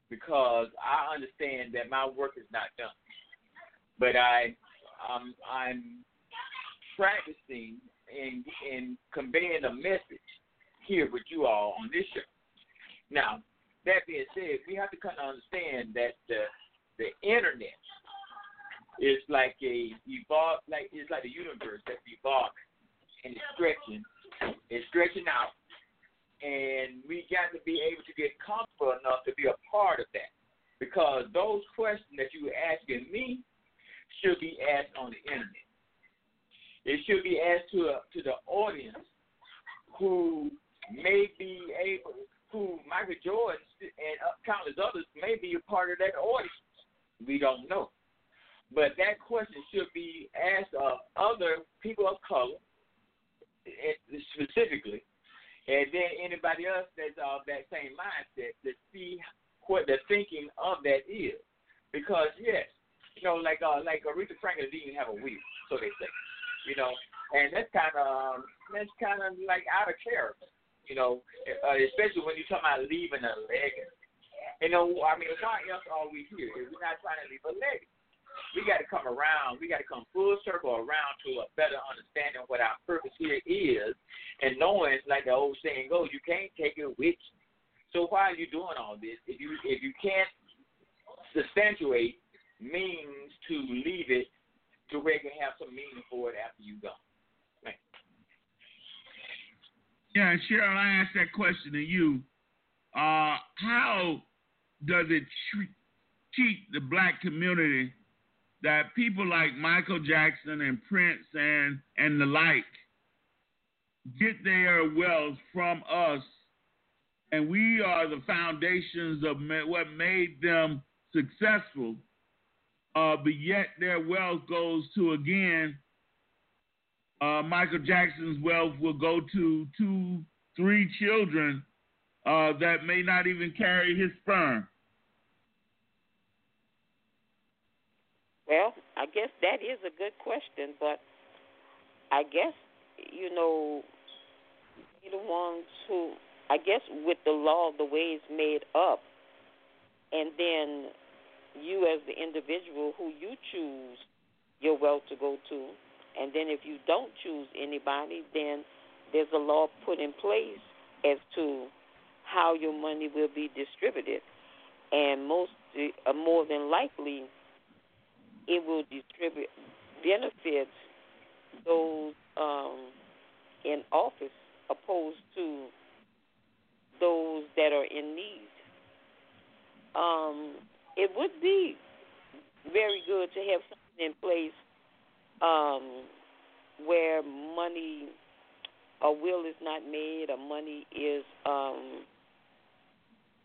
because I understand that my work is not done. But I, I'm, I'm practicing and, and conveying a message here with you all on this show. Now, that being said, we have to kind of understand that the, the internet is like a evolve, like it's like a universe that's evolving and it's stretching, it's stretching out, and we got to be able to get comfortable enough to be a part of that, because those questions that you were asking me should be asked on the internet. It should be asked to a, to the audience who may be able, who Michael Jordan and countless others may be a part of that audience. We don't know. But that question should be asked of other people of color specifically, and then anybody else that's of that same mindset to see what the thinking of that is. Because, yes, you know, like uh, like Aretha Franklin didn't even have a wheel, so they say, you know, and that's kind of that's kind of like out of character, you know, uh, especially when you talk about leaving a legacy. You know, I mean, why else are we here if we're not trying to leave a legacy? We got to come around. We got to come full circle around to a better understanding of what our purpose here is, and knowing, like the old saying goes, you can't take it with you. So why are you doing all this if you if you can't substantiate means to leave it to where you can have some meaning for it after you go? Thanks. Yeah, Cheryl, I asked that question to you. Uh, how does it treat, treat the black community that people like Michael Jackson and Prince and, and the like get their wealth from us, and we are the foundations of what made them successful, uh, but yet their wealth goes to, again, uh, Michael Jackson's wealth will go to two, three children uh, that may not even carry his sperm. Well, I guess that is a good question, but I guess, you know, the ones who, I guess with the law, the way it's made up, and then you as the individual who you choose your wealth to go to, and then if you don't choose anybody, then there's a law put in place as to how your money will be distributed, and most, uh, more than likely, it will distribute benefits those um, in office opposed to those that are in need. Um, it would be very good to have something in place um, where money, a will is not made, or money is um,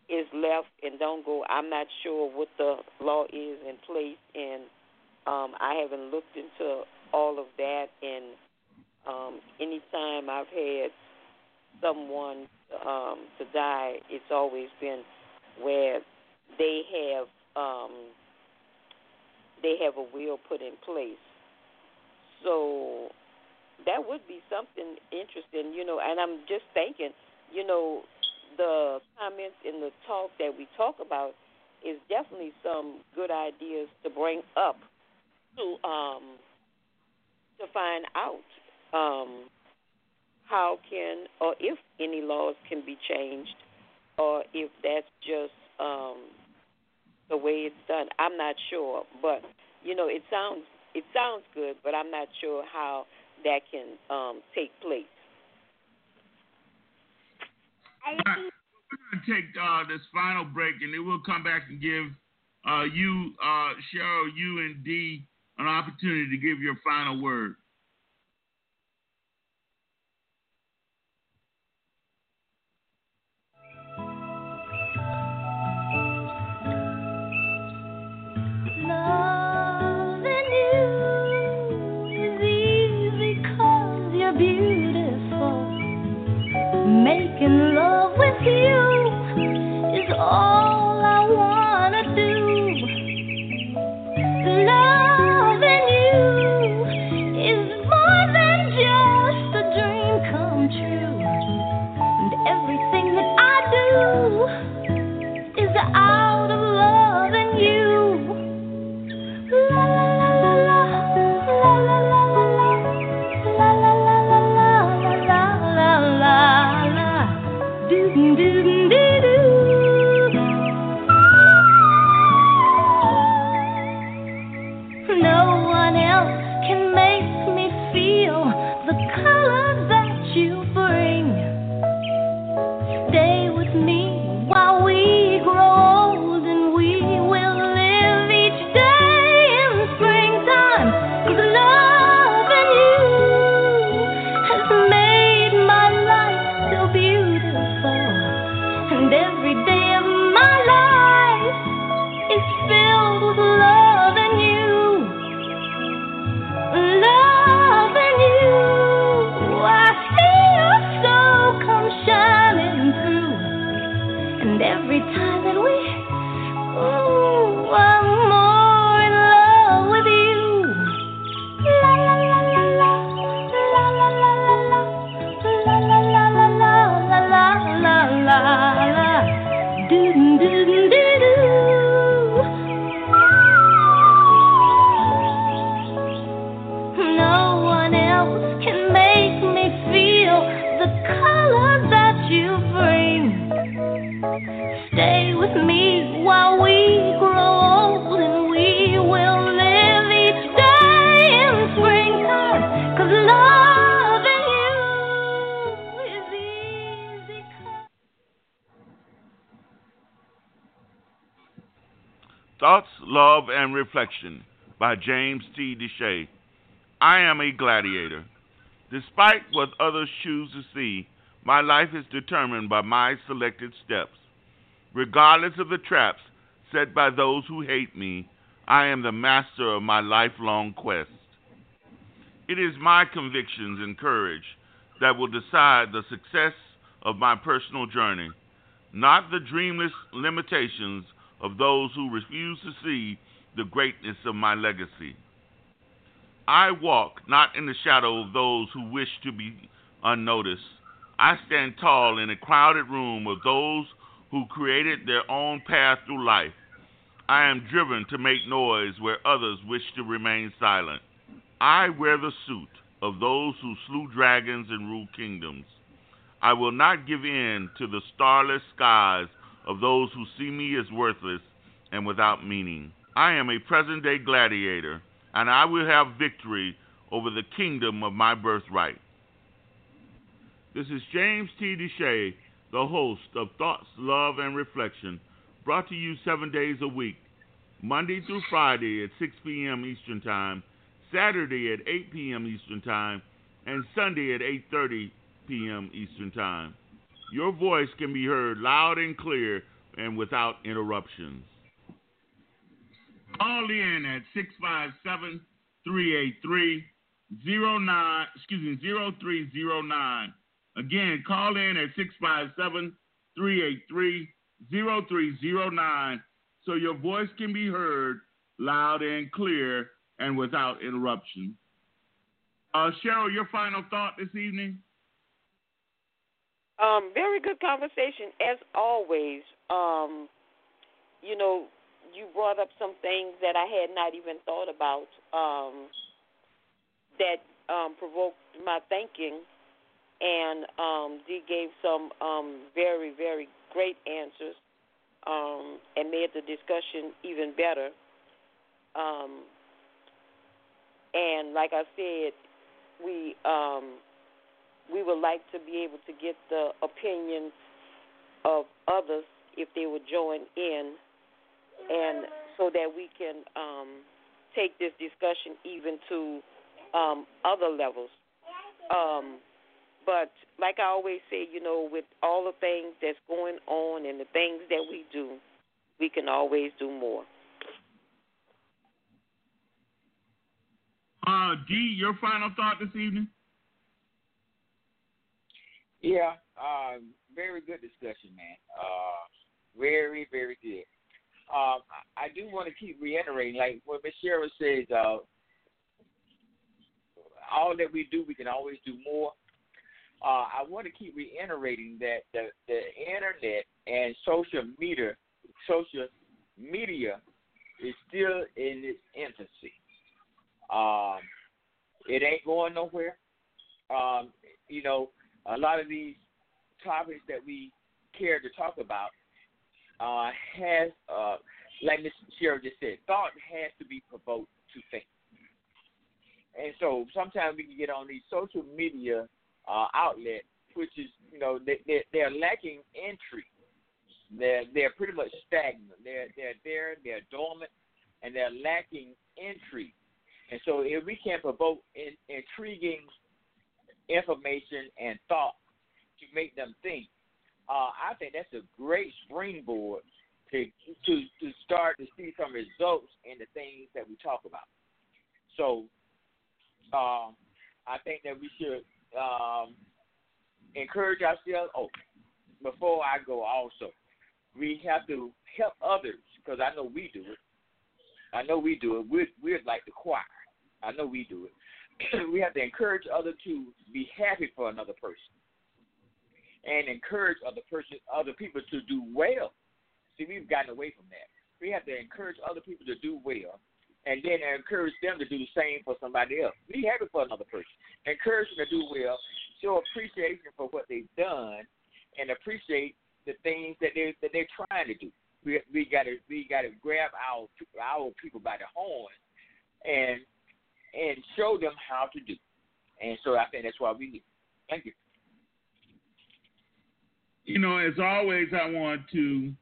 is left and don't go. I'm not sure what the law is in place in. Um, I haven't looked into all of that, and um, any time I've had someone um, to die, it's always been where they have um, they have a will put in place. So that would be something interesting, you know. And I'm just thinking, you know, the comments in the talk that we talk about is definitely some good ideas to bring up. To um to find out um, how can or if any laws can be changed, or if that's just um, the way it's done. I'm not sure, but you know, it sounds it sounds good, but I'm not sure how that can um, take place. We're gonna take uh, this final break, and then we'll come back and give uh, you uh, Cheryl, you and Dee an opportunity to give your final word. Loving you is easy because you're beautiful. Making love with you is all I wanna do. Loving you is Love, and Reflections by James T. DeShay. I am a gladiator. Despite what others choose to see, my life is determined by my selected steps. Regardless of the traps set by those who hate me, I am the master of my lifelong quest. It is my convictions and courage that will decide the success of my personal journey, not the dreamless limitations of those who refuse to see the greatness of my legacy. I walk not in the shadow of those who wish to be unnoticed. I stand tall in a crowded room of those who created their own path through life. I am driven to make noise where others wish to remain silent. I wear the suit of those who slew dragons and ruled kingdoms. I will not give in to the starless skies of those who see me as worthless and without meaning. I am a present-day gladiator, and I will have victory over the kingdom of my birthright. This is James T. DeShay, the host of Thoughts, Love, and Reflection, brought to you seven days a week, Monday through Friday at six p.m. Eastern Time, Saturday at eight p.m. Eastern Time, and Sunday at eight thirty p.m. Eastern Time. Your voice can be heard loud and clear and without interruptions. Call in at six five seven, three eight three, zero nine, excuse me, zero three zero nine. Again, call in at six five seven, three eight three, zero three zero nine so your voice can be heard loud and clear and without interruption. Uh, Cheryl, your final thought this evening? Um, very good conversation, as always. Um, you know, you brought up some things that I had not even thought about um, that um, provoked my thinking, and um, Dee gave some um, very, very great answers um, and made the discussion even better. Um, and like I said, we um, we would like to be able to get the opinions of others if they would join in, and so that we can um, take this discussion even to um, other levels. Um, but like I always say, you know, with all the things that's going on and the things that we do, we can always do more. Uh, Dee, your final thought this evening? Yeah, uh, very good discussion, man. Uh, very, very good. Um, I do want to keep reiterating, like what Miz Cheryl says, uh, all that we do, we can always do more. Uh, I want to keep reiterating that the, the internet and social media, social media is still in its infancy. Um, it ain't going nowhere. Um, you know, a lot of these topics that we care to talk about Uh, has, uh, like Miz Cheryl just said, thought has to be provoked to think. And so sometimes we can get on these social media uh, outlets, which is, you know, they, they're, they're lacking entry. They're, they're pretty much stagnant. They're, they're there, they're dormant, and they're lacking entry. And so if we can provoke in, intriguing information and thought to make them think, Uh, I think that's a great springboard to, to to start to see some results in the things that we talk about. So um, I think that we should um, encourage ourselves. Oh, before I go also, we have to help others because I know we do it. I know we do it. We're, we're like the choir. I know we do it. We have to encourage others to be happy for another person, and encourage other person, other people to do well. See, we've gotten away from that. We have to encourage other people to do well, and then encourage them to do the same for somebody else. Be happy for another person. Encourage them to do well, show appreciation for what they've done, and appreciate the things that they that they're trying to do. We we gotta we gotta grab our our people by the horn, and and show them how to do. And so I think that's why we need. Thank you. You know, as always, I want to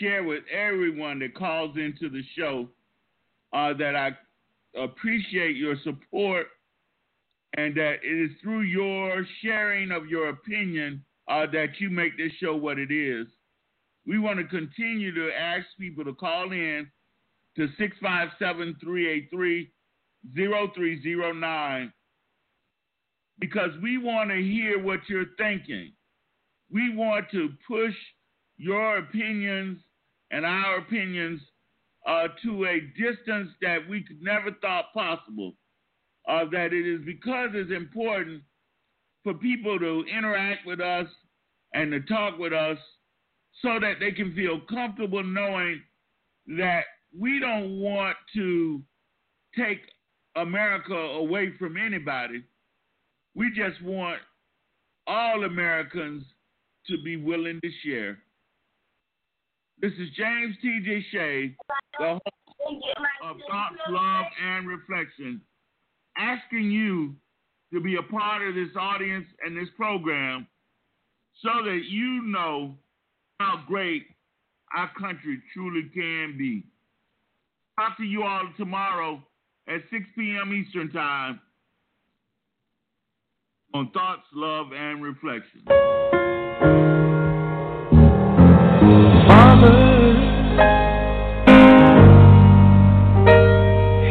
share with everyone that calls into the show uh, that I appreciate your support and that it is through your sharing of your opinion uh, that you make this show what it is. We want to continue to ask people to call in to six five seven, three eight three, zero three zero nine because we want to hear what you're thinking. We want to push your opinions and our opinions uh, to a distance that we could never thought possible. Uh, that it is because it's important for people to interact with us and to talk with us so that they can feel comfortable knowing that we don't want to take America away from anybody. We just want all Americans to be willing to share. This is James T. DeShay, the host of Thoughts, Love, and Reflections, asking you to be a part of this audience and this program so that you know how great our country truly can be. Talk to you all tomorrow at six p.m. Eastern Time on Thoughts, Love, and Reflections. Father,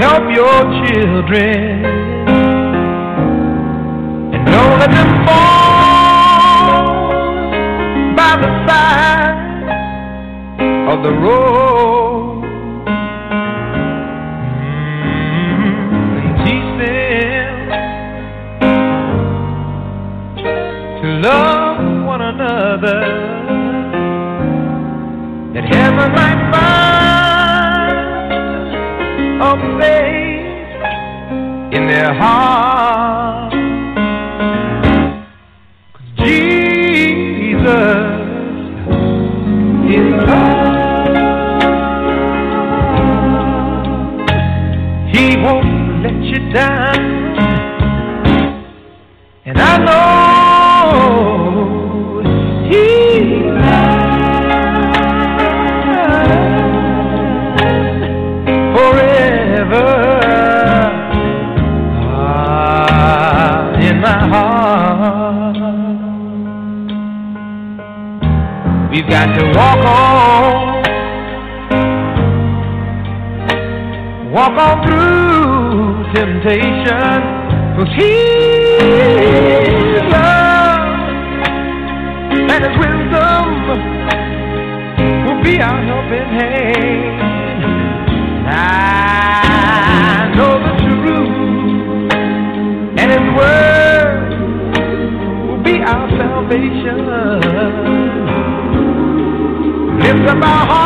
help your children and don't let them fall by the side of the road. Love one another, that heaven might find a place in their heart. 'Cause Jesus is love. He won't let you down, and I know we've got to walk on, walk on through temptation, 'cause His love and His wisdom will be our helping hand. I know the truth, and His word will be our salvation. Lift up our hearts.